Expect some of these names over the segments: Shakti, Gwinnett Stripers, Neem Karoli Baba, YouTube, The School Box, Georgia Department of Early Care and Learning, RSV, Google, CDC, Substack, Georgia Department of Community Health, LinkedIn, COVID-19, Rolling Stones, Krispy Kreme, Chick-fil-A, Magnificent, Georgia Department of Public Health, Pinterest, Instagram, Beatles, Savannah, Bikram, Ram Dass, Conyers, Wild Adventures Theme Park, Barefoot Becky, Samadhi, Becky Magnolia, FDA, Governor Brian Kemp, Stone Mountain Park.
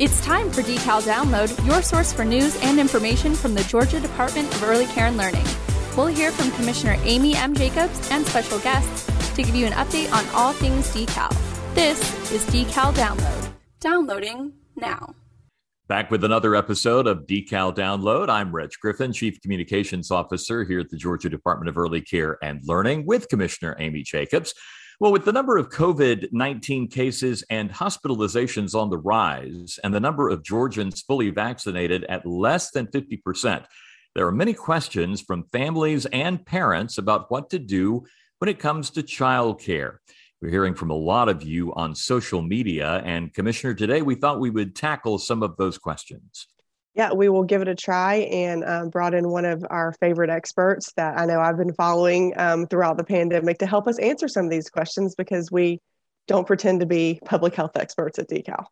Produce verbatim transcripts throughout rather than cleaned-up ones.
It's time for DeKalb Download, your source for news and information from the Georgia Department of Early Care and Learning. We'll hear from Commissioner Amy M. Jacobs and special guests to give you an update on all things DeKalb. This is DeKalb Download. Downloading now. Back with another episode of DeKalb Download. I'm Rich Griffin, Chief Communications Officer here at the Georgia Department of Early Care and Learning with Commissioner Amy Jacobs. Well, with the number of COVID nineteen cases and hospitalizations on the rise and the number of Georgians fully vaccinated at less than fifty percent, there are many questions from families and parents about what to do when it comes to childcare. We're hearing from a lot of you on social media, and Commissioner, today we thought we would tackle some of those questions. Yeah, we will give it a try, and um, brought in one of our favorite experts that I know I've been following um, throughout the pandemic to help us answer some of these questions, because we don't pretend to be public health experts at DeKalb.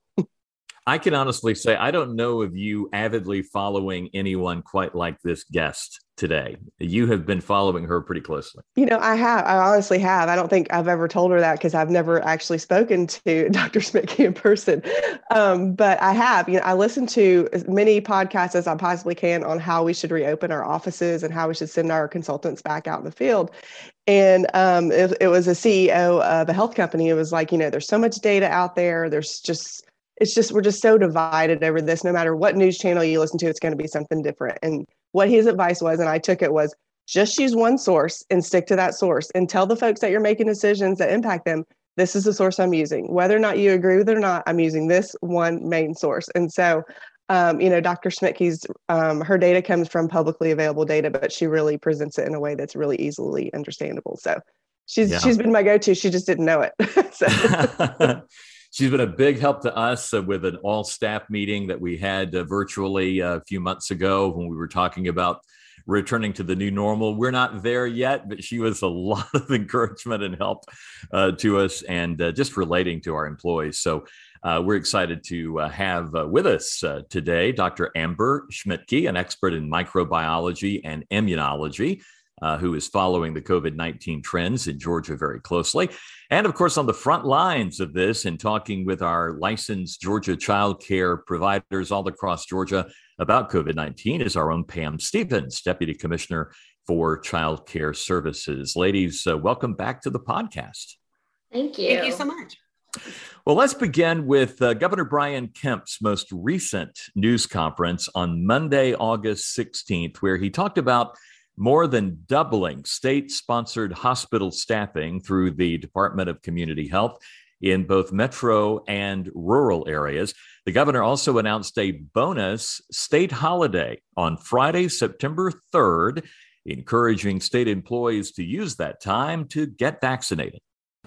I can honestly say I don't know of you avidly following anyone quite like this guest today. You have been following her pretty closely. You know, I have. I honestly have. I don't think I've ever told her that, because I've never actually spoken to Doctor Schmidtke in person. Um, but I have. You know, I listen to as many podcasts as I possibly can on how we should reopen our offices and how we should send our consultants back out in the field. And um, it, it was a C E O of a health company. It was like, you know, there's so much data out there. There's just It's just, we're just so divided over this. No matter what news channel you listen to, it's going to be something different. And what his advice was, and I took it, was just use one source and stick to that source, and tell the folks that you're making decisions that impact them, this is the source I'm using. Whether or not you agree with it or not, I'm using this one main source. And so, um, you know, Doctor Schmidtke's, um, her data comes from publicly available data, but she really presents it in a way that's really easily understandable. So she's, yeah. she's been my go-to. She just didn't know it. so. She's been a big help to us uh, with an all-staff meeting that we had uh, virtually uh, a few months ago when we were talking about returning to the new normal. We're not there yet, but she was a lot of encouragement and help uh, to us, and uh, just relating to our employees. So uh, we're excited to uh, have uh, with us uh, today Doctor Amber Schmidtke, an expert in microbiology and immunology, Uh, who is following the COVID nineteen trends in Georgia very closely. And of course, on the front lines of this and talking with our licensed Georgia child care providers all across Georgia about COVID nineteen is our own Pam Stephens, Deputy Commissioner for Child Care Services. Ladies, uh, welcome back to the podcast. Thank you. Thank you so much. Well, let's begin with uh, Governor Brian Kemp's most recent news conference on Monday, August sixteenth, where he talked about more than doubling state-sponsored hospital staffing through the Department of Community Health in both metro and rural areas. The governor also announced a bonus state holiday on Friday, September third, encouraging state employees to use that time to get vaccinated.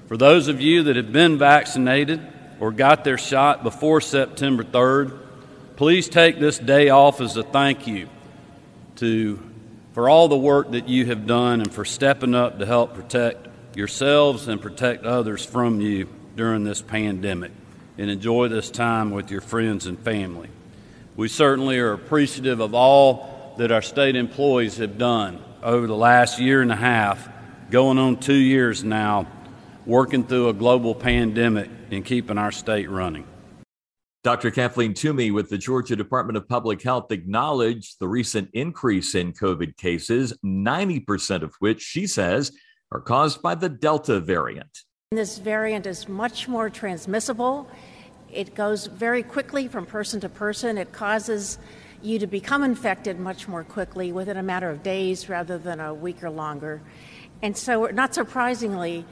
For those of you that have been vaccinated or got their shot before September third, please take this day off as a thank you to for all the work that you have done and for stepping up to help protect yourselves and protect others from you during this pandemic, and enjoy this time with your friends and family. We certainly are appreciative of all that our state employees have done over the last year and a half, going on two years now, working through a global pandemic and keeping our state running. Doctor Kathleen Toomey with the Georgia Department of Public Health acknowledged the recent increase in COVID cases, ninety percent of which, she says, are caused by the Delta variant. This variant is much more transmissible. It goes very quickly from person to person. It causes you to become infected much more quickly, within a matter of days rather than a week or longer. And so, not surprisingly,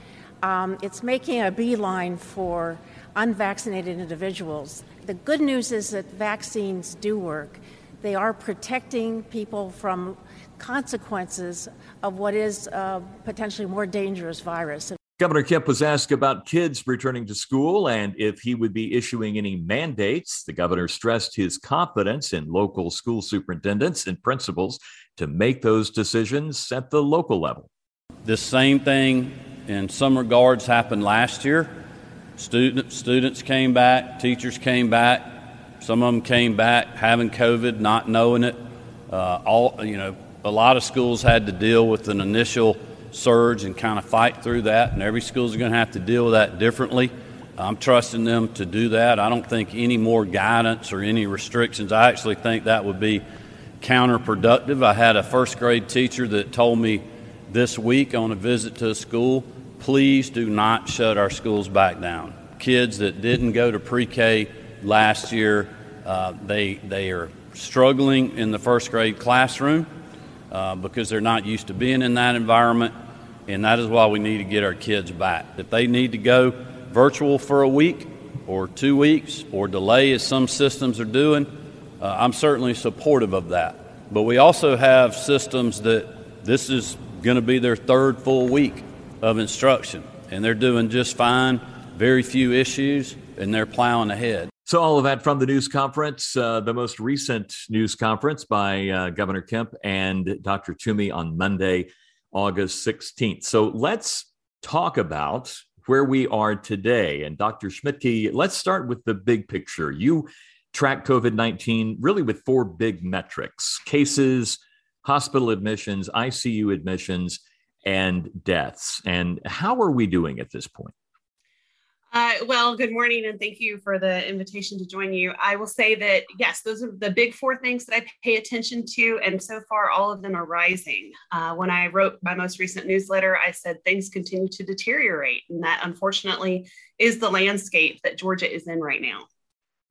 um, it's making a beeline for unvaccinated individuals. The good news is that vaccines do work. They are protecting people from consequences of what is a potentially more dangerous virus. Governor Kemp was asked about kids returning to school and if he would be issuing any mandates. The governor stressed his confidence in local school superintendents and principals to make those decisions at the local level. This same thing in some regards happened last year. Student, students came back, teachers came back, some of them came back having COVID, not knowing it. Uh, all you know, a lot of schools had to deal with an initial surge and kind of fight through that, and every school's going to have to deal with that differently. I'm trusting them to do that. I don't think any more guidance or any restrictions. I actually think that would be counterproductive. I had a first grade teacher that told me this week on a visit to a school, please do not shut our schools back down. Kids that didn't go to pre-K last year, uh, they they are struggling in the first grade classroom uh, because they're not used to being in that environment, and that is why we need to get our kids back. If they need to go virtual for a week or two weeks or delay as some systems are doing, uh, I'm certainly supportive of that. But we also have systems that this is going to be their third full week of instruction, and they're doing just fine, very few issues, and they're plowing ahead. So all of that from the news conference, uh, the most recent news conference by uh, Governor Kemp and Doctor Toomey on Monday, August sixteenth. So let's talk about where we are today. And Doctor Schmidtke, let's start with the big picture. You track COVID nineteen really with four big metrics: cases, hospital admissions, I C U admissions, and deaths. And how are we doing at this point? Uh, well, good morning, and thank you for the invitation to join you. I will say that, yes, those are the big four things that I pay attention to, and so far all of them are rising. Uh, when I wrote my most recent newsletter, I said things continue to deteriorate, and that unfortunately is the landscape that Georgia is in right now.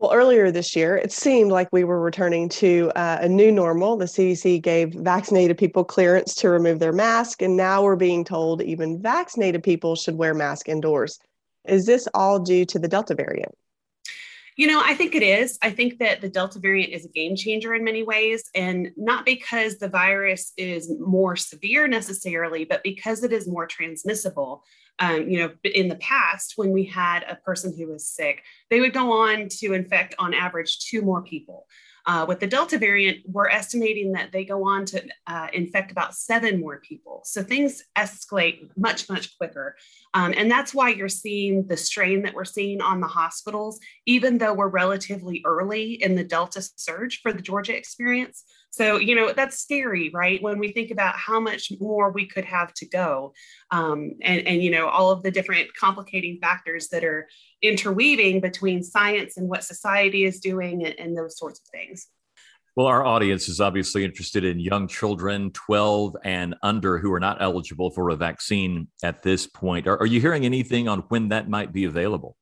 Well, earlier this year, it seemed like we were returning to uh, a new normal. The C D C gave vaccinated people clearance to remove their mask, and now we're being told even vaccinated people should wear masks indoors. Is this all due to the Delta variant? You know, I think it is. I think that the Delta variant is a game changer in many ways, and not because the virus is more severe necessarily, but because it is more transmissible. Um, you know, in the past, when we had a person who was sick, they would go on to infect on average two more people. Uh, with the Delta variant, we're estimating that they go on to uh, infect about seven more people. So things escalate much, much quicker. Um, and that's why you're seeing the strain that we're seeing on the hospitals, even though we're relatively early in the Delta surge for the Georgia experience. So, you know, that's scary, right? When we think about how much more we could have to go um, and, and, you know, all of the different complicating factors that are interweaving between science and what society is doing and, and those sorts of things. Well, our audience is obviously interested in young children, twelve and under, who are not eligible for a vaccine at this point. Are, are you hearing anything on when that might be available?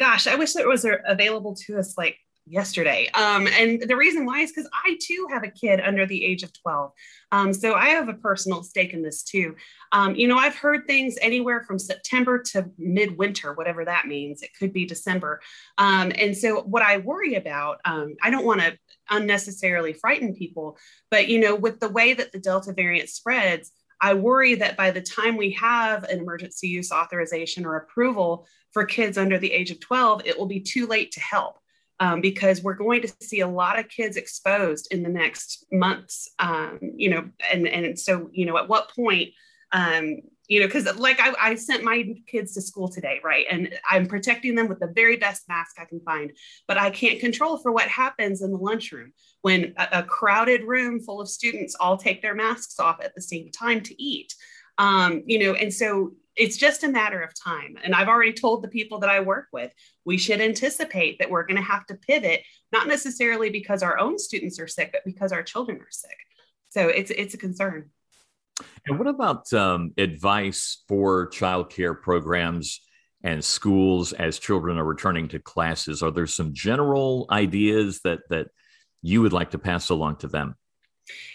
Gosh, I wish it was available to us like yesterday. Um, and the reason why is because I too have a kid under the age of twelve. Um, so I have a personal stake in this too. Um, you know, I've heard things anywhere from September to midwinter, whatever that means. It could be December. Um, and so what I worry about, um, I don't want to unnecessarily frighten people, but you know, with the way that the Delta variant spreads, I worry that by the time we have an emergency use authorization or approval for kids under the age of twelve, it will be too late to help. Um, because we're going to see a lot of kids exposed in the next months, um, you know, and, and so, you know, at what point, um, you know, because like I, I sent my kids to school today, right? And I'm protecting them with the very best mask I can find, but I can't control for what happens in the lunchroom when a, a crowded room full of students all take their masks off at the same time to eat, um, you know, and so it's just a matter of time. And I've already told the people that I work with, we should anticipate that we're going to have to pivot, not necessarily because our own students are sick, but because our children are sick. So it's it's a concern. And what about um, advice for childcare programs and schools as children are returning to classes? Are there some general ideas that that you would like to pass along to them?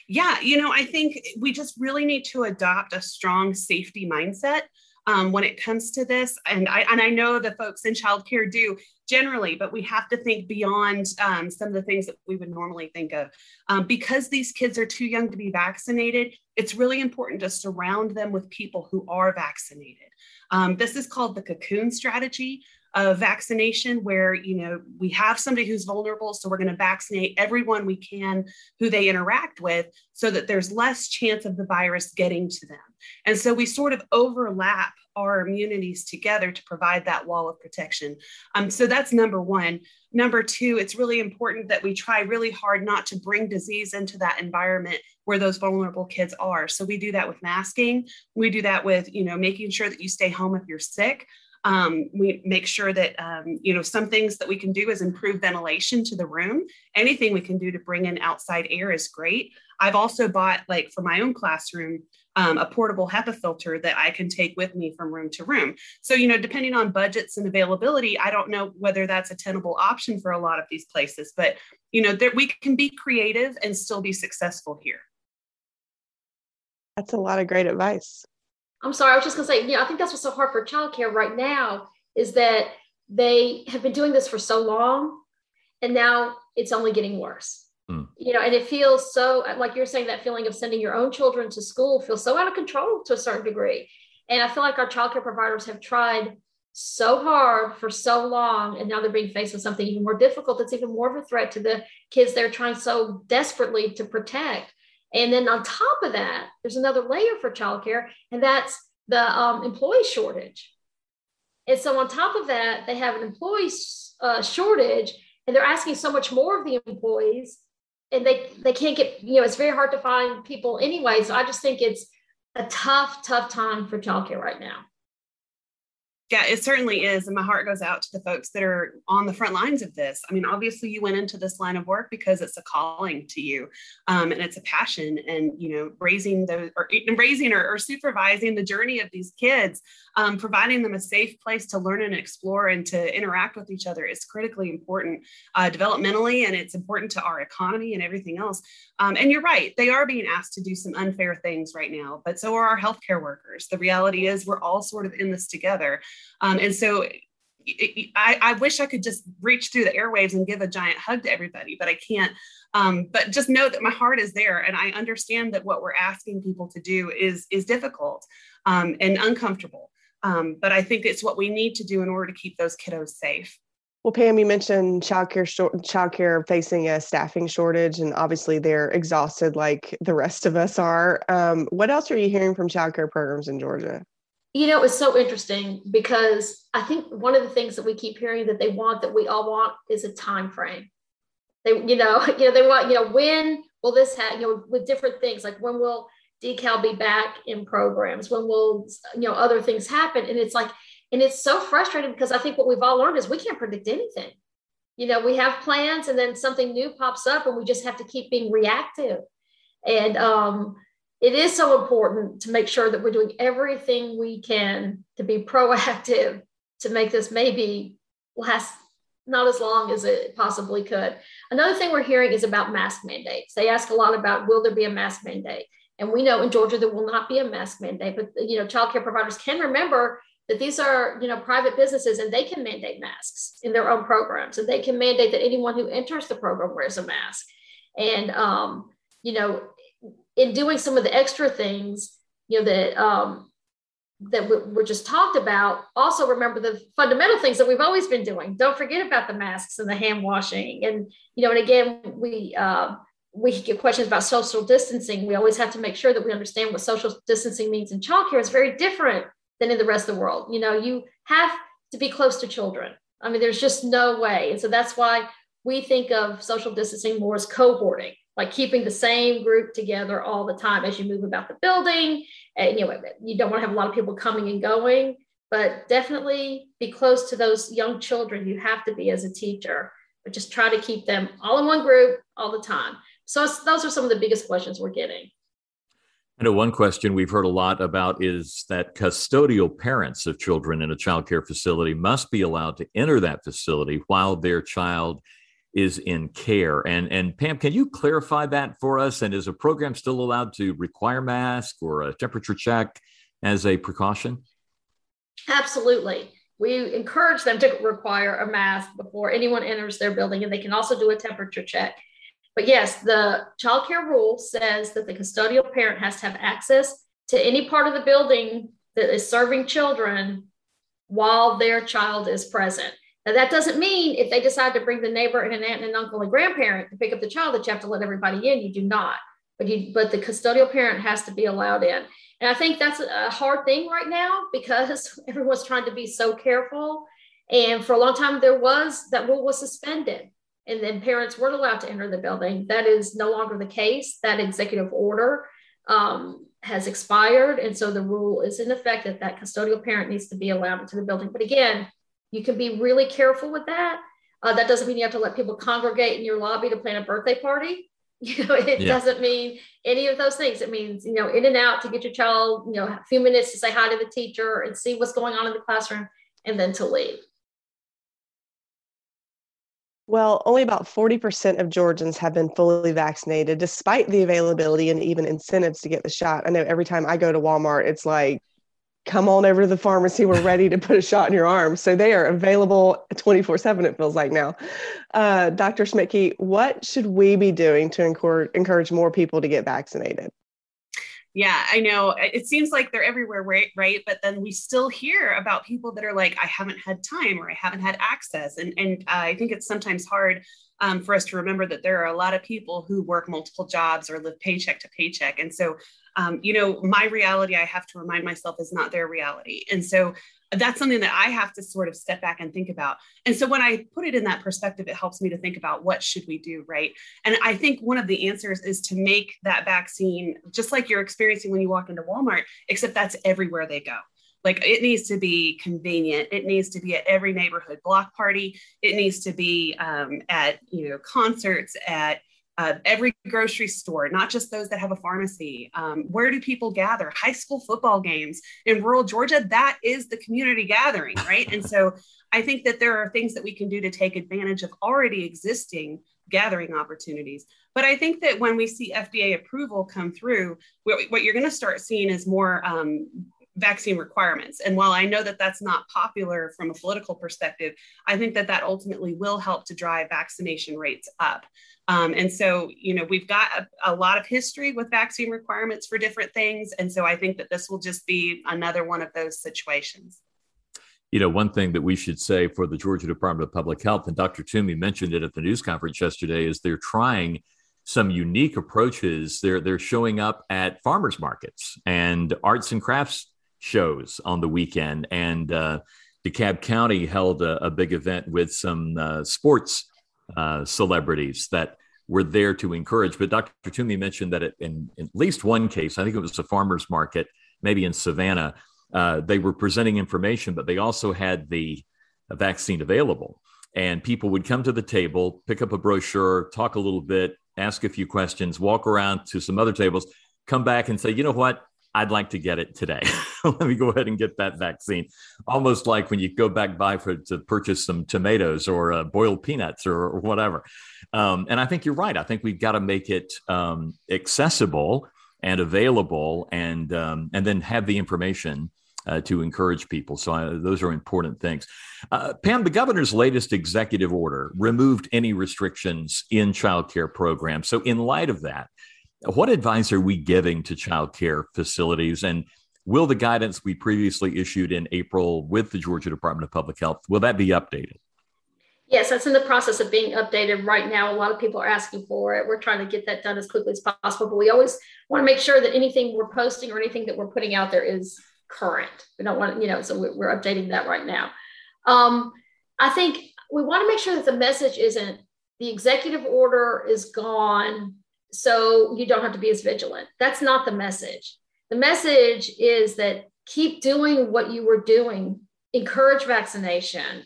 Yeah, you know, I think we just really need to adopt a strong safety mindset Um, when it comes to this, and I and I know the folks in childcare do generally, but we have to think beyond um, some of the things that we would normally think of. Um, because these kids are too young to be vaccinated, it's really important to surround them with people who are vaccinated. Um, this is called the cocoon strategy of vaccination, where, you know, we have somebody who's vulnerable, so we're going to vaccinate everyone we can who they interact with so that there's less chance of the virus getting to them. And so we sort of overlap our immunities together to provide that wall of protection. Um, so that's number one. Number two, it's really important that we try really hard not to bring disease into that environment where those vulnerable kids are. So we do that with masking. We do that with, you know, making sure that you stay home if you're sick. Um, we make sure that, um, you know, some things that we can do is improve ventilation to the room. Anything we can do to bring in outside air is great. I've also bought, like for my own classroom, um, a portable HEPA filter that I can take with me from room to room. So, you know, depending on budgets and availability, I don't know whether that's a tenable option for a lot of these places, but, you know, there, we can be creative and still be successful here. That's a lot of great advice. I'm sorry, I was just gonna say, you know, I think that's what's so hard for childcare right now is that they have been doing this for so long and now it's only getting worse, mm. you know, and it feels so, like you're saying, that feeling of sending your own children to school feels so out of control to a certain degree. And I feel like our childcare providers have tried so hard for so long and now they're being faced with something even more difficult that's even more of a threat to the kids they're trying so desperately to protect. And then on top of that, there's another layer for childcare, and that's the um, employee shortage. And so on top of that, they have an employee uh, shortage, and they're asking so much more of the employees, and they, they can't get, you know, it's very hard to find people anyway. So I just think it's a tough, tough time for childcare right now. Yeah, it certainly is. And my heart goes out to the folks that are on the front lines of this. I mean, obviously you went into this line of work because it's a calling to you, um, and it's a passion, and, you know, raising those or raising or, or supervising the journey of these kids, um, providing them a safe place to learn and explore and to interact with each other is critically important uh, developmentally. And it's important to our economy and everything else. Um, and you're right. They are being asked to do some unfair things right now, but so are our healthcare workers. The reality is we're all sort of in this together. Um, and so it, it, I, I wish I could just reach through the airwaves and give a giant hug to everybody, but I can't. Um, but just know that my heart is there. And I understand that what we're asking people to do is, is difficult um, and uncomfortable. Um, but I think it's what we need to do in order to keep those kiddos safe. Well, Pam, you mentioned childcare, childcare facing a staffing shortage, and obviously they're exhausted like the rest of us are. Um, what else are you hearing from childcare programs in Georgia? You know, it's so interesting because I think one of the things that we keep hearing that they want, that we all want, is a time frame. They, you know, you know, they want, you know, when will this happen? You know, with different things, like when will DeKalb be back in programs? When will, you know, other things happen? And it's like, and it's so frustrating because I think what we've all learned is we can't predict anything. You know, we have plans and then something new pops up and we just have to keep being reactive. And, um, it is so important to make sure that we're doing everything we can to be proactive to make this maybe last not as long as it possibly could. Another thing we're hearing is about mask mandates. They ask a lot about, will there be a mask mandate? And we know in Georgia there will not be a mask mandate, but, you know, child care providers can remember that these are, you know, private businesses and they can mandate masks in their own programs, and they can mandate that anyone who enters the program wears a mask. And, um, you know, in doing some of the extra things, you know, that um, that we, were just talked about, also remember the fundamental things that we've always been doing. Don't forget about the masks and the hand washing. And, you know, and again, we uh, we get questions about social distancing. We always have to make sure that we understand what social distancing means in childcare. It's very different than in the rest of the world. You know, you have to be close to children. I mean, there's just no way. And so that's why we think of social distancing more as cohorting, like keeping the same group together all the time as you move about the building. And, you know, you don't want to have a lot of people coming and going, but definitely be close to those young children. You have to be as a teacher, but just try to keep them all in one group all the time. So those are some of the biggest questions we're getting. I know one question we've heard a lot about is that custodial parents of children in a child care facility must be allowed to enter that facility while their child is in care. And, and Pam, can you clarify that for us? And is a program still allowed to require masks or a temperature check as a precaution? Absolutely. We encourage them to require a mask before anyone enters their building, and they can also do a temperature check. But yes, the child care rule says that the custodial parent has to have access to any part of the building that is serving children while their child is present. Now, that doesn't mean if they decide to bring the neighbor and an aunt and an uncle and grandparent to pick up the child that you have to let everybody in. You do not. But you, but the custodial parent has to be allowed in. And I think that's a hard thing right now because everyone's trying to be so careful. And for a long time, there was that rule was suspended, and then parents weren't allowed to enter the building. That is no longer the case. That executive order um, has expired. And so the rule is in effect that that custodial parent needs to be allowed into the building. But again, you can be really careful with that. Uh, that doesn't mean you have to let people congregate in your lobby to plan a birthday party. You know, it yeah. doesn't mean any of those things. It means, you know, in and out to get your child, you know, a few minutes to say hi to the teacher and see what's going on in the classroom and then to leave. Well, only about forty percent of Georgians have been fully vaccinated, despite the availability and even incentives to get the shot. I know every time I go to Walmart, it's like, come on over to the pharmacy. We're ready to put a shot in your arm. So they are available twenty-four seven, it feels like now. Uh, Doctor Schmidtke, what should we be doing to encourage more people to get vaccinated? Yeah, I know. It seems like they're everywhere, right? right? But then we still hear about people that are like, I haven't had time or I haven't had access. And, and uh, I think it's sometimes hard um, for us to remember that there are a lot of people who work multiple jobs or live paycheck to paycheck. And so, um, you know, my reality, I have to remind myself, is not their reality. And so that's something that I have to sort of step back and think about. And so when I put it in that perspective, it helps me to think about what should we do, right? And I think one of the answers is to make that vaccine, just like you're experiencing when you walk into Walmart, except that's everywhere they go. Like it needs to be convenient. It needs to be at every neighborhood block party. It needs to be um, at, you know, concerts, at Uh, every grocery store, not just those that have a pharmacy. Um, where do people gather? High school football games in rural Georgia, that is the community gathering, right? And so I think that there are things that we can do to take advantage of already existing gathering opportunities. But I think that when we see F D A approval come through, what, what you're going to start seeing is more um, vaccine requirements. And while I know that that's not popular from a political perspective, I think that that ultimately will help to drive vaccination rates up. Um, and so, you know, we've got a, a lot of history with vaccine requirements for different things. And so I think that this will just be another one of those situations. You know, one thing that we should say for the Georgia Department of Public Health, and Doctor Toomey mentioned it at the news conference yesterday, is they're trying some unique approaches. They're, they're showing up at farmers markets and arts and crafts shows on the weekend, and uh, DeKalb County held a, a big event with some uh, sports uh, celebrities that were there to encourage. But Doctor Toomey mentioned that it, in, in at least one case, I think it was a farmer's market, maybe in Savannah, uh, they were presenting information, but they also had the vaccine available. And people would come to the table, pick up a brochure, talk a little bit, ask a few questions, walk around to some other tables, come back and say, you know what? I'd like to get it today. Let me go ahead and get that vaccine. Almost like when you go back by for to purchase some tomatoes or uh, boiled peanuts or, or whatever. Um, and I think you're right. I think we've got to make it um, accessible and available, and um, and then have the information uh, to encourage people. So I, those are important things. Uh, Pam, the governor's latest executive order removed any restrictions in childcare programs. So in light of that, what advice are we giving to childcare facilities, and will the guidance we previously issued in April with the Georgia Department of Public Health, will that be updated? Yes, that's in the process of being updated right now. A lot of people are asking for it. We're trying to get that done as quickly as possible, but we always want to make sure that anything we're posting or anything that we're putting out there is current. We don't want to, you know, so we're updating that right now. Um, I think we want to make sure that the message isn't the executive order is gone, so you don't have to be as vigilant. That's not the message. The message is that keep doing what you were doing, encourage vaccination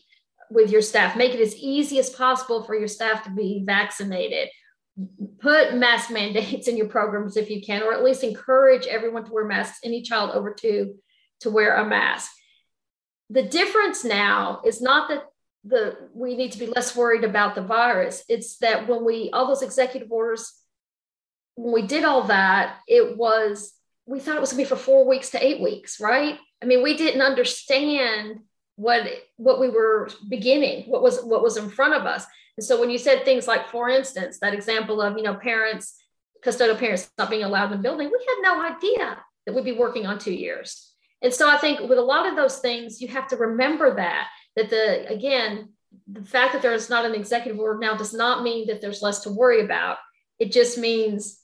with your staff, make it as easy as possible for your staff to be vaccinated, put mask mandates in your programs if you can, or at least encourage everyone to wear masks, any child over two to wear a mask. The difference now is not that the we need to be less worried about the virus. It's that when we, all those executive orders, when we did all that, it was, we thought it was gonna be for four weeks to eight weeks, right? I mean, we didn't understand what, what we were beginning, what was, what was in front of us. And so when you said things like, for instance, that example of, you know, parents, custodial parents not being allowed in the building, we had no idea that we'd be working on two years. And so I think with a lot of those things, you have to remember that, that the, again, the fact that there is not an executive order now does not mean that there's less to worry about. It just means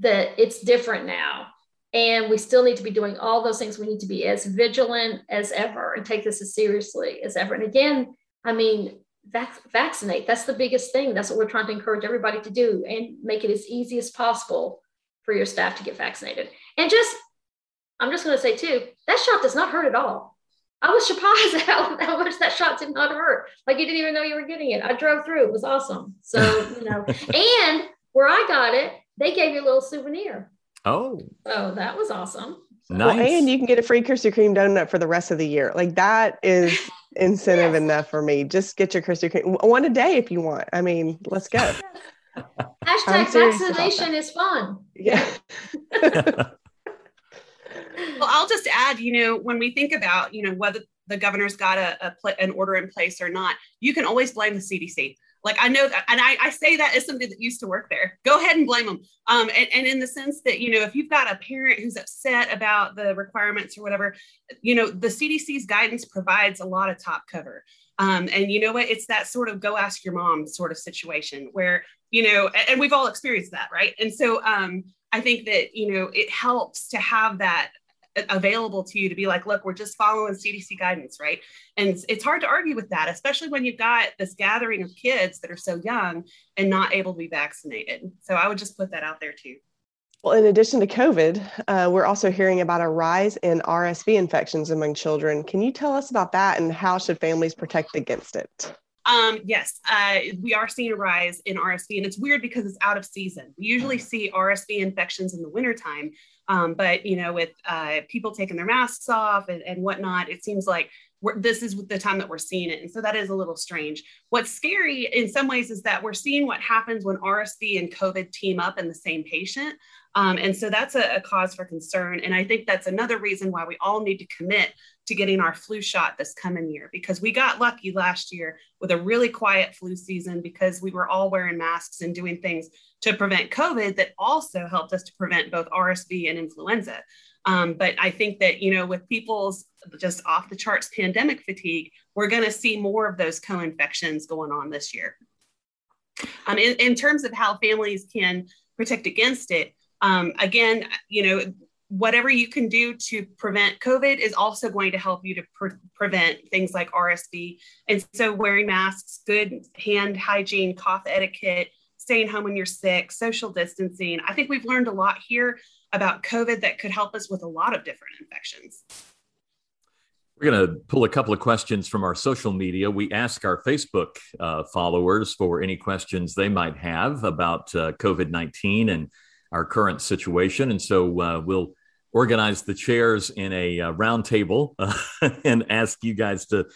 that it's different now, and we still need to be doing all those things. We need to be as vigilant as ever and take this as seriously as ever. And again, I mean, vac- vaccinate. That's the biggest thing. That's what we're trying to encourage everybody to do, and make it as easy as possible for your staff to get vaccinated. And just, I'm just going to say too, that shot does not hurt at all. I was surprised at how, how much that shot did not hurt. Like you didn't even know you were getting it. I drove through. It was awesome. So, you know, and where I got it, they gave you a little souvenir. Oh, oh, that was awesome. Nice. Well, and you can get a free Krispy Kreme donut for the rest of the year. Like that is incentive yes. enough for me. Just get your Krispy Kreme one a day if you want. I mean, let's go. Hashtag vaccination is fun. Yeah. Well, I'll just add, you know, when we think about, you know, whether the governor's got a, a pl- an order in place or not, you can always blame the C D C. Like I know that, and I, I say that as somebody that used to work there, go ahead and blame them. Um, and, and in the sense that, you know, if you've got a parent who's upset about the requirements or whatever, you know, the C D C's guidance provides a lot of top cover. Um, and you know what, it's that sort of go ask your mom sort of situation where, you know, and, and we've all experienced that, right? And so um, I think that, you know, it helps to have that available to you to be like, look, we're just following C D C guidance, right? And it's hard to argue with that, especially when you've got this gathering of kids that are so young and not able to be vaccinated. So I would just put that out there too. Well, in addition to COVID, uh, we're also hearing about a rise in R S V infections among children. Can you tell us about that and how should families protect against it? Um, yes, uh, we are seeing a rise in R S V, and it's weird because it's out of season. We usually see R S V infections in the wintertime, um, but, you know, with uh, people taking their masks off and, and whatnot, it seems like we're, this is the time that we're seeing it. And so that is a little strange. What's scary in some ways is that we're seeing what happens when R S V and COVID team up in the same patient. Um, and so that's a, a cause for concern. And I think that's another reason why we all need to commit to getting our flu shot this coming year, because we got lucky last year with a really quiet flu season because we were all wearing masks and doing things to prevent COVID that also helped us to prevent both R S V and influenza. Um, but I think that, you know, with people's just off the charts pandemic fatigue, we're going to see more of those co-infections going on this year. Um, in, in terms of how families can protect against it, Um, again, you know, whatever you can do to prevent COVID is also going to help you to pre- prevent things like R S V. And so wearing masks, good hand hygiene, cough etiquette, staying home when you're sick, social distancing. I think we've learned a lot here about COVID that could help us with a lot of different infections. We're going to pull a couple of questions from our social media. We ask our Facebook uh, followers for any questions they might have about uh, COVID nineteen and our current situation. And so uh, we'll organize the chairs in a uh, round table uh, and ask you guys to,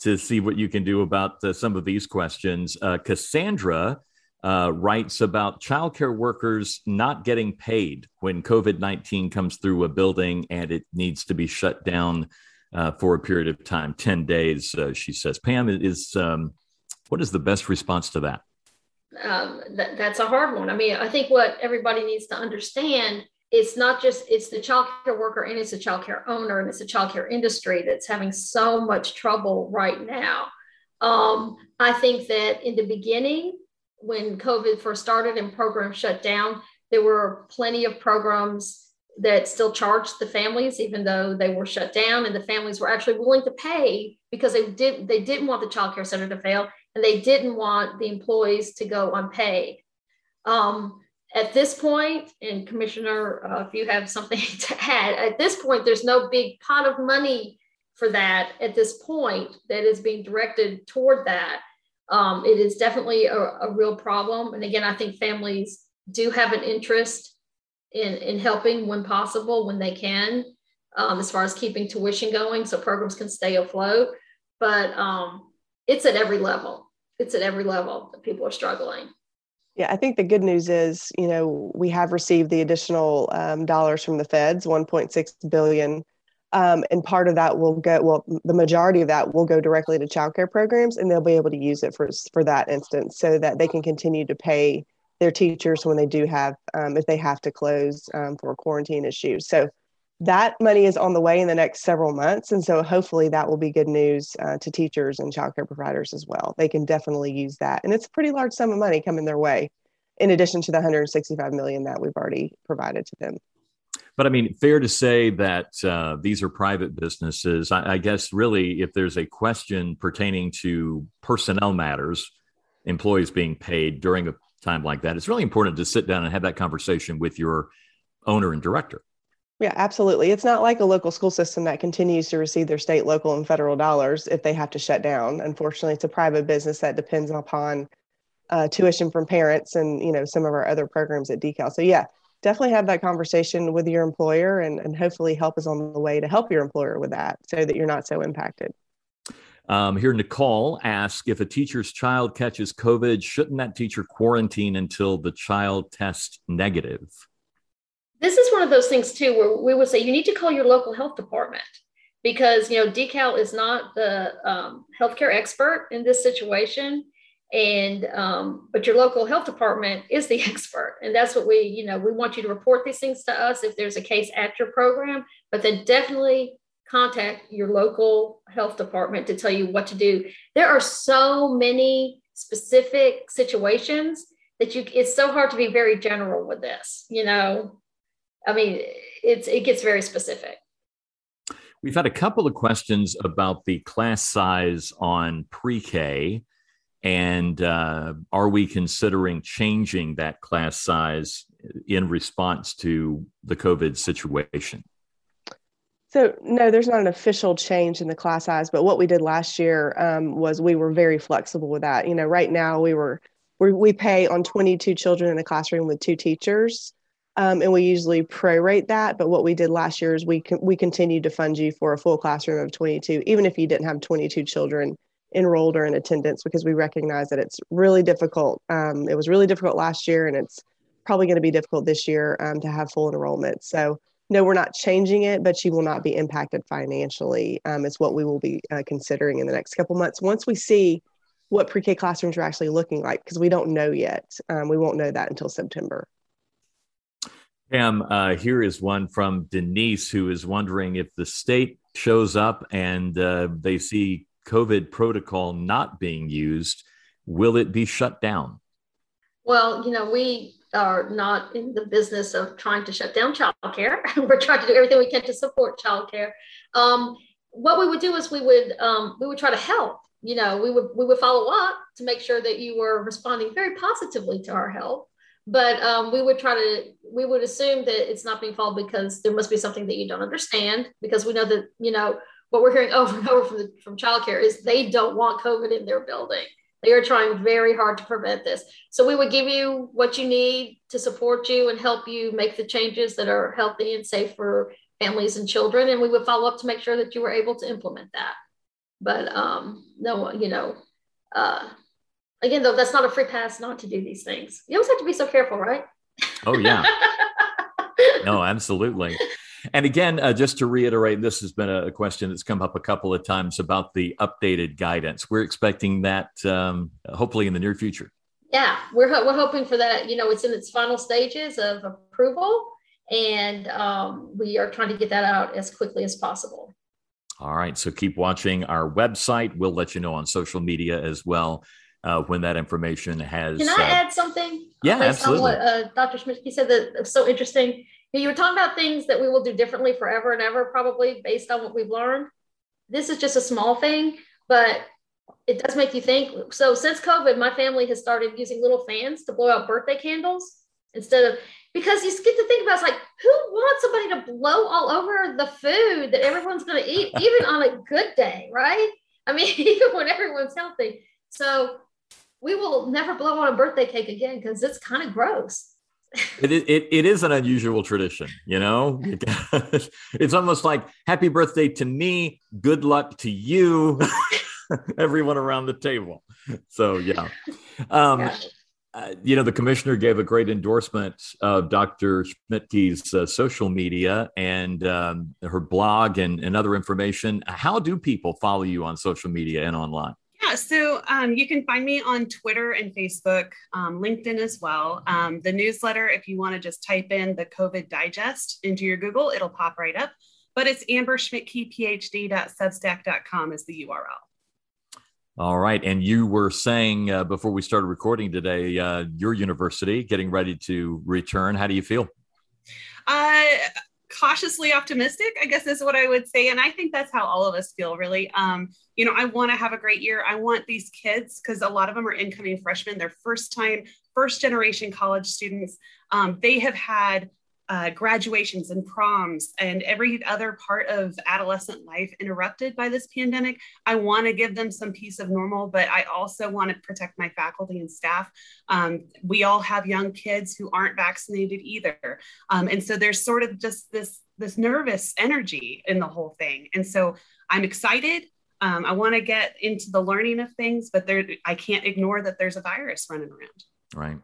to see what you can do about uh, some of these questions. Uh, Cassandra uh, writes about childcare workers not getting paid when COVID nineteen comes through a building and it needs to be shut down uh, for a period of time, ten days, uh, she says. Pam, is um, what is the best response to that? Um, th- that's a hard one. I mean, I think what everybody needs to understand, it's not just, it's the childcare worker and it's a childcare owner and it's a childcare industry that's having so much trouble right now. Um, I think that in the beginning, when COVID first started and programs shut down, there were plenty of programs that still charged the families, even though they were shut down, and the families were actually willing to pay because they didn't, they didn't want the childcare center to fail. And they didn't want the employees to go unpaid. Um, at this point, and Commissioner, uh, if you have something to add, at this point, there's no big pot of money for that at this point that is being directed toward that. Um, it is definitely a, a real problem. And again, I think families do have an interest in, in helping when possible, when they can, um, as far as keeping tuition going so programs can stay afloat. But um, It's at every level. It's at every level that people are struggling. Yeah, I think the good news is, you know, we have received the additional um, dollars from the feds, one point six billion dollars. Um, and part of that will go, well, the majority of that will go directly to childcare programs, and they'll be able to use it for, for that instance so that they can continue to pay their teachers when they do have, um, if they have to close um, for quarantine issues. So that money is on the way in the next several months. And so hopefully that will be good news uh, to teachers and childcare providers as well. They can definitely use that. And it's a pretty large sum of money coming their way, in addition to the one hundred sixty-five million dollars that we've already provided to them. But I mean, fair to say that uh, these are private businesses. I, I guess really, if there's a question pertaining to personnel matters, employees being paid during a time like that, it's really important to sit down and have that conversation with your owner and director. Yeah, absolutely. It's not like a local school system that continues to receive their state, local, and federal dollars if they have to shut down. Unfortunately, it's a private business that depends upon uh, tuition from parents and, you know, some of our other programs at DeKalb. So yeah, definitely have that conversation with your employer, and, and hopefully help is on the way to help your employer with that so that you're not so impacted. Um, here, Nicole asks, if a teacher's child catches COVID, shouldn't that teacher quarantine until the child tests negative? This is one of those things, too, where we would say you need to call your local health department because, you know, DeKalb is not the um, healthcare expert in this situation. And um, but your local health department is the expert. And that's what we, you know, we want you to report these things to us if there's a case at your program, but then definitely contact your local health department to tell you what to do. There are so many specific situations that you, it's so hard to be very general with this, you know. I mean, it's, it gets very specific. We've had a couple of questions about the class size on pre-K, and uh, are we considering changing that class size in response to the COVID situation? So no, there's not an official change in the class size, but what we did last year um, was we were very flexible with that. You know, right now we were, we, we pay on twenty-two children in a classroom with two teachers. Um, and we usually prorate that. But what we did last year is we con- we continued to fund you for a full classroom of twenty-two, even if you didn't have twenty-two children enrolled or in attendance, because we recognize that it's really difficult. Um, it was really difficult last year, and it's probably going to be difficult this year um, to have full enrollment. So no, we're not changing it, but you will not be impacted financially. Um, it's what we will be uh, considering in the next couple months once we see what pre-K classrooms are actually looking like, because we don't know yet. Um, we won't know that until September. Pam, uh, here is one from Denise, who is wondering if the state shows up and uh, they see COVID protocol not being used, will it be shut down? Well, you know, we are not in the business of trying to shut down childcare. We're trying to do everything we can to support childcare. Um, what we would do is we would um, we would try to help. You know, we would we would follow up to make sure that you were responding very positively to our help. But um, we would try to, we would assume that it's not being followed because there must be something that you don't understand, because we know that, you know, what we're hearing over and over from the, from childcare is they don't want COVID in their building. They are trying very hard to prevent this. So we would give you what you need to support you and help you make the changes that are healthy and safe for families and children. And we would follow up to make sure that you were able to implement that. But um, no, you know, uh, Again, though, that's not a free pass not to do these things. You always have to be so careful, right? Oh, yeah. No, absolutely. And again, uh, just to reiterate, this has been a question that's come up a couple of times about the updated guidance. We're expecting that um, hopefully in the near future. Yeah, we're ho- we're hoping for that. You know, it's in its final stages of approval, and um, we are trying to get that out as quickly as possible. All right. So keep watching our website. We'll let you know on social media as well. Uh, when that information has... Can I uh, add something? Yeah, absolutely. What, uh, Doctor Schmidtke said that it's so interesting. You were talking about things that we will do differently forever and ever, probably based on what we've learned. This is just a small thing, but it does make you think. So since COVID, my family has started using little fans to blow out birthday candles instead of... Because you get to think about, it's like, who wants somebody to blow all over the food that everyone's going to eat, even on a good day, right? I mean, even when everyone's healthy. So... We will never blow on a birthday cake again because it's kind of gross. it, it It is an unusual tradition, you know? It's almost like, happy birthday to me, good luck to you, everyone around the table. So, yeah. Um, yeah. Uh, you know, the commissioner gave a great endorsement of Doctor Schmidtke's uh, social media and um, her blog and, and other information. How do people follow you on social media and online? Yeah, so um, you can find me on Twitter and Facebook, um, LinkedIn as well. Um, the newsletter, if you want to just type in the COVID Digest into your Google, it'll pop right up. But it's amber schmidtke p h d dot substack dot com is the U R L. All right. And you were saying uh, before we started recording today, uh, your university getting ready to return. How do you feel? Uh, cautiously optimistic, I guess is what I would say. And I think that's how all of us feel, really. Um, you know, I want to have a great year. I want these kids, because a lot of them are incoming freshmen, they're first time, first generation college students. Um, they have had uh, graduations and proms and every other part of adolescent life interrupted by this pandemic. I want to give them some piece of normal, but I also want to protect my faculty and staff. Um, we all have young kids who aren't vaccinated either. Um, and so there's sort of just this, this nervous energy in the whole thing. And so I'm excited. Um, I want to get into the learning of things, but there, I can't ignore that there's a virus running around. Right.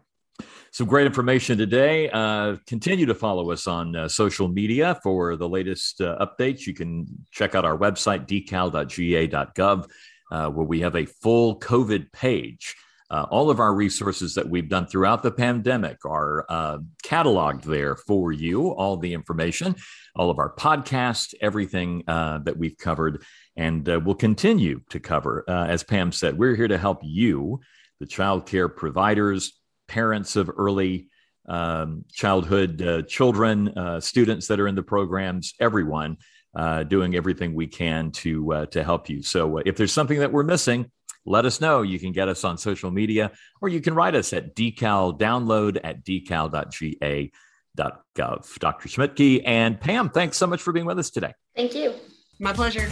Some great information today. Uh, continue to follow us on uh, social media for the latest uh, updates. You can check out our website, decal dot g a dot gov, uh, where we have a full COVID page. Uh, all of our resources that we've done throughout the pandemic are uh, cataloged there for you, all the information, all of our podcasts, everything uh, that we've covered and uh, will continue to cover. Uh, as Pam said, we're here to help you, the child care providers, parents of early um, childhood uh, children, uh, students that are in the programs, everyone uh, doing everything we can to uh, to help you. So uh, if there's something that we're missing, let us know. You can get us on social media, or you can write us at decal download at decal dot g a dot gov. Doctor Schmidtke and Pam, thanks so much for being with us today. Thank you. My pleasure.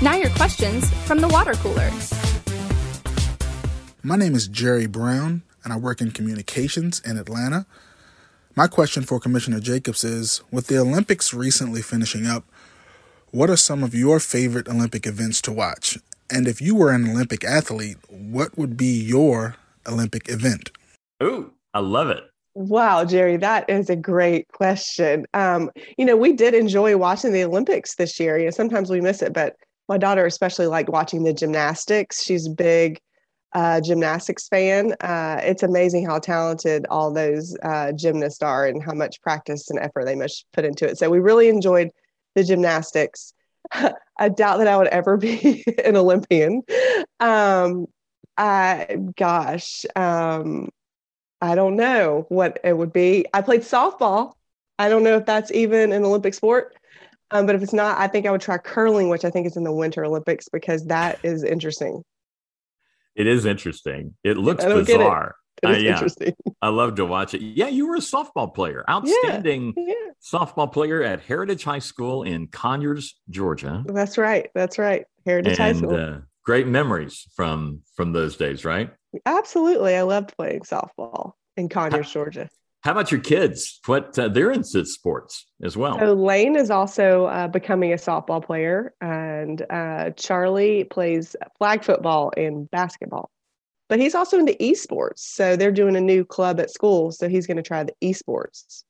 Now your questions from the water cooler. My name is Jerry Brown, and I work in communications in Atlanta. My question for Commissioner Jacobs is, with the Olympics recently finishing up, what are some of your favorite Olympic events to watch? And if you were an Olympic athlete, what would be your Olympic event? Ooh, I love it. Wow, Jerry, that is a great question. Um, you know, we did enjoy watching the Olympics this year. You know, sometimes we miss it, but my daughter especially liked watching the gymnastics. She's a big uh, gymnastics fan. Uh, it's amazing how talented all those uh, gymnasts are and how much practice and effort they must put into it. So we really enjoyed the gymnastics. I doubt that I would ever be an Olympian. Um, I, gosh, um, I don't know what it would be. I played softball. I don't know if that's even an Olympic sport, um, but if it's not, I think I would try curling, which I think is in the Winter Olympics, because that is interesting. It is interesting. It looks bizarre. It is uh, yeah. Interesting. I love to watch it. Yeah, you were a softball player, outstanding yeah, yeah. softball player at Heritage High School in Conyers, Georgia. That's right. That's right. Heritage and, High School. Uh, great memories from from those days, right? Absolutely. I loved playing softball in Conyers, how, Georgia. How about your kids? What uh, they're into sports as well. So Lane is also uh, becoming a softball player, and uh, Charlie plays flag football and basketball. But he's also into esports. So they're doing a new club at school. So he's going to try the esports.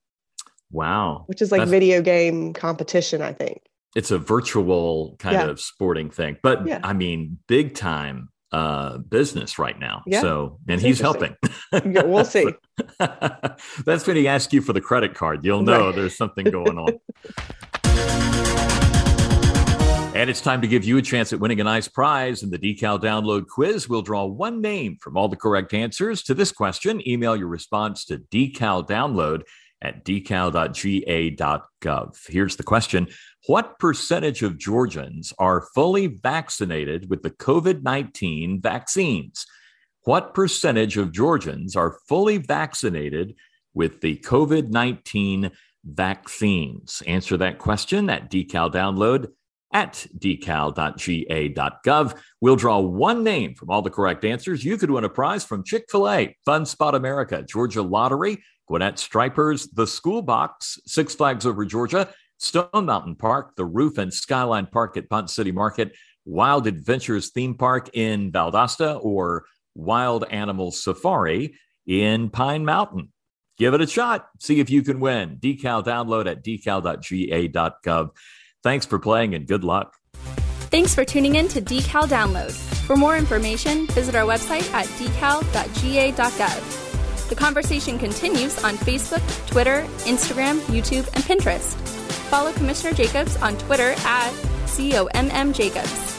Wow. Which is like That's, video game competition, I think. It's a virtual kind yeah. of sporting thing. But yeah. I mean, big time uh, business right now. Yeah. So, and it's he's helping. Yeah, we'll see. That's when he asks you for the credit card. You'll know right. There's something going on. And it's time to give you a chance at winning a nice prize in the Decal Download Quiz. We'll draw one name from all the correct answers to this question. Email your response to decal download at decal dot g a dot gov. Here's the question. What percentage of Georgians are fully vaccinated with the COVID nineteen vaccines? What percentage of Georgians are fully vaccinated with the COVID nineteen vaccines? Answer that question at decal download at decal dot g a dot gov. We'll draw one name from all the correct answers. You could win a prize from Chick-fil-A, Fun Spot America, Georgia Lottery, Gwinnett Stripers, The School Box, Six Flags Over Georgia, Stone Mountain Park, The Roof and Skyline Park at Pont City Market, Wild Adventures Theme Park in Valdosta, or Wild Animal Safari in Pine Mountain. Give it a shot. See if you can win. Decal Download at decal dot g a dot gov. Thanks for playing and good luck. Thanks for tuning in to Decal Download. For more information, visit our website at decal dot g a dot gov. The conversation continues on Facebook, Twitter, Instagram, YouTube, and Pinterest. Follow Commissioner Jacobs on Twitter at C O M M Jacobs.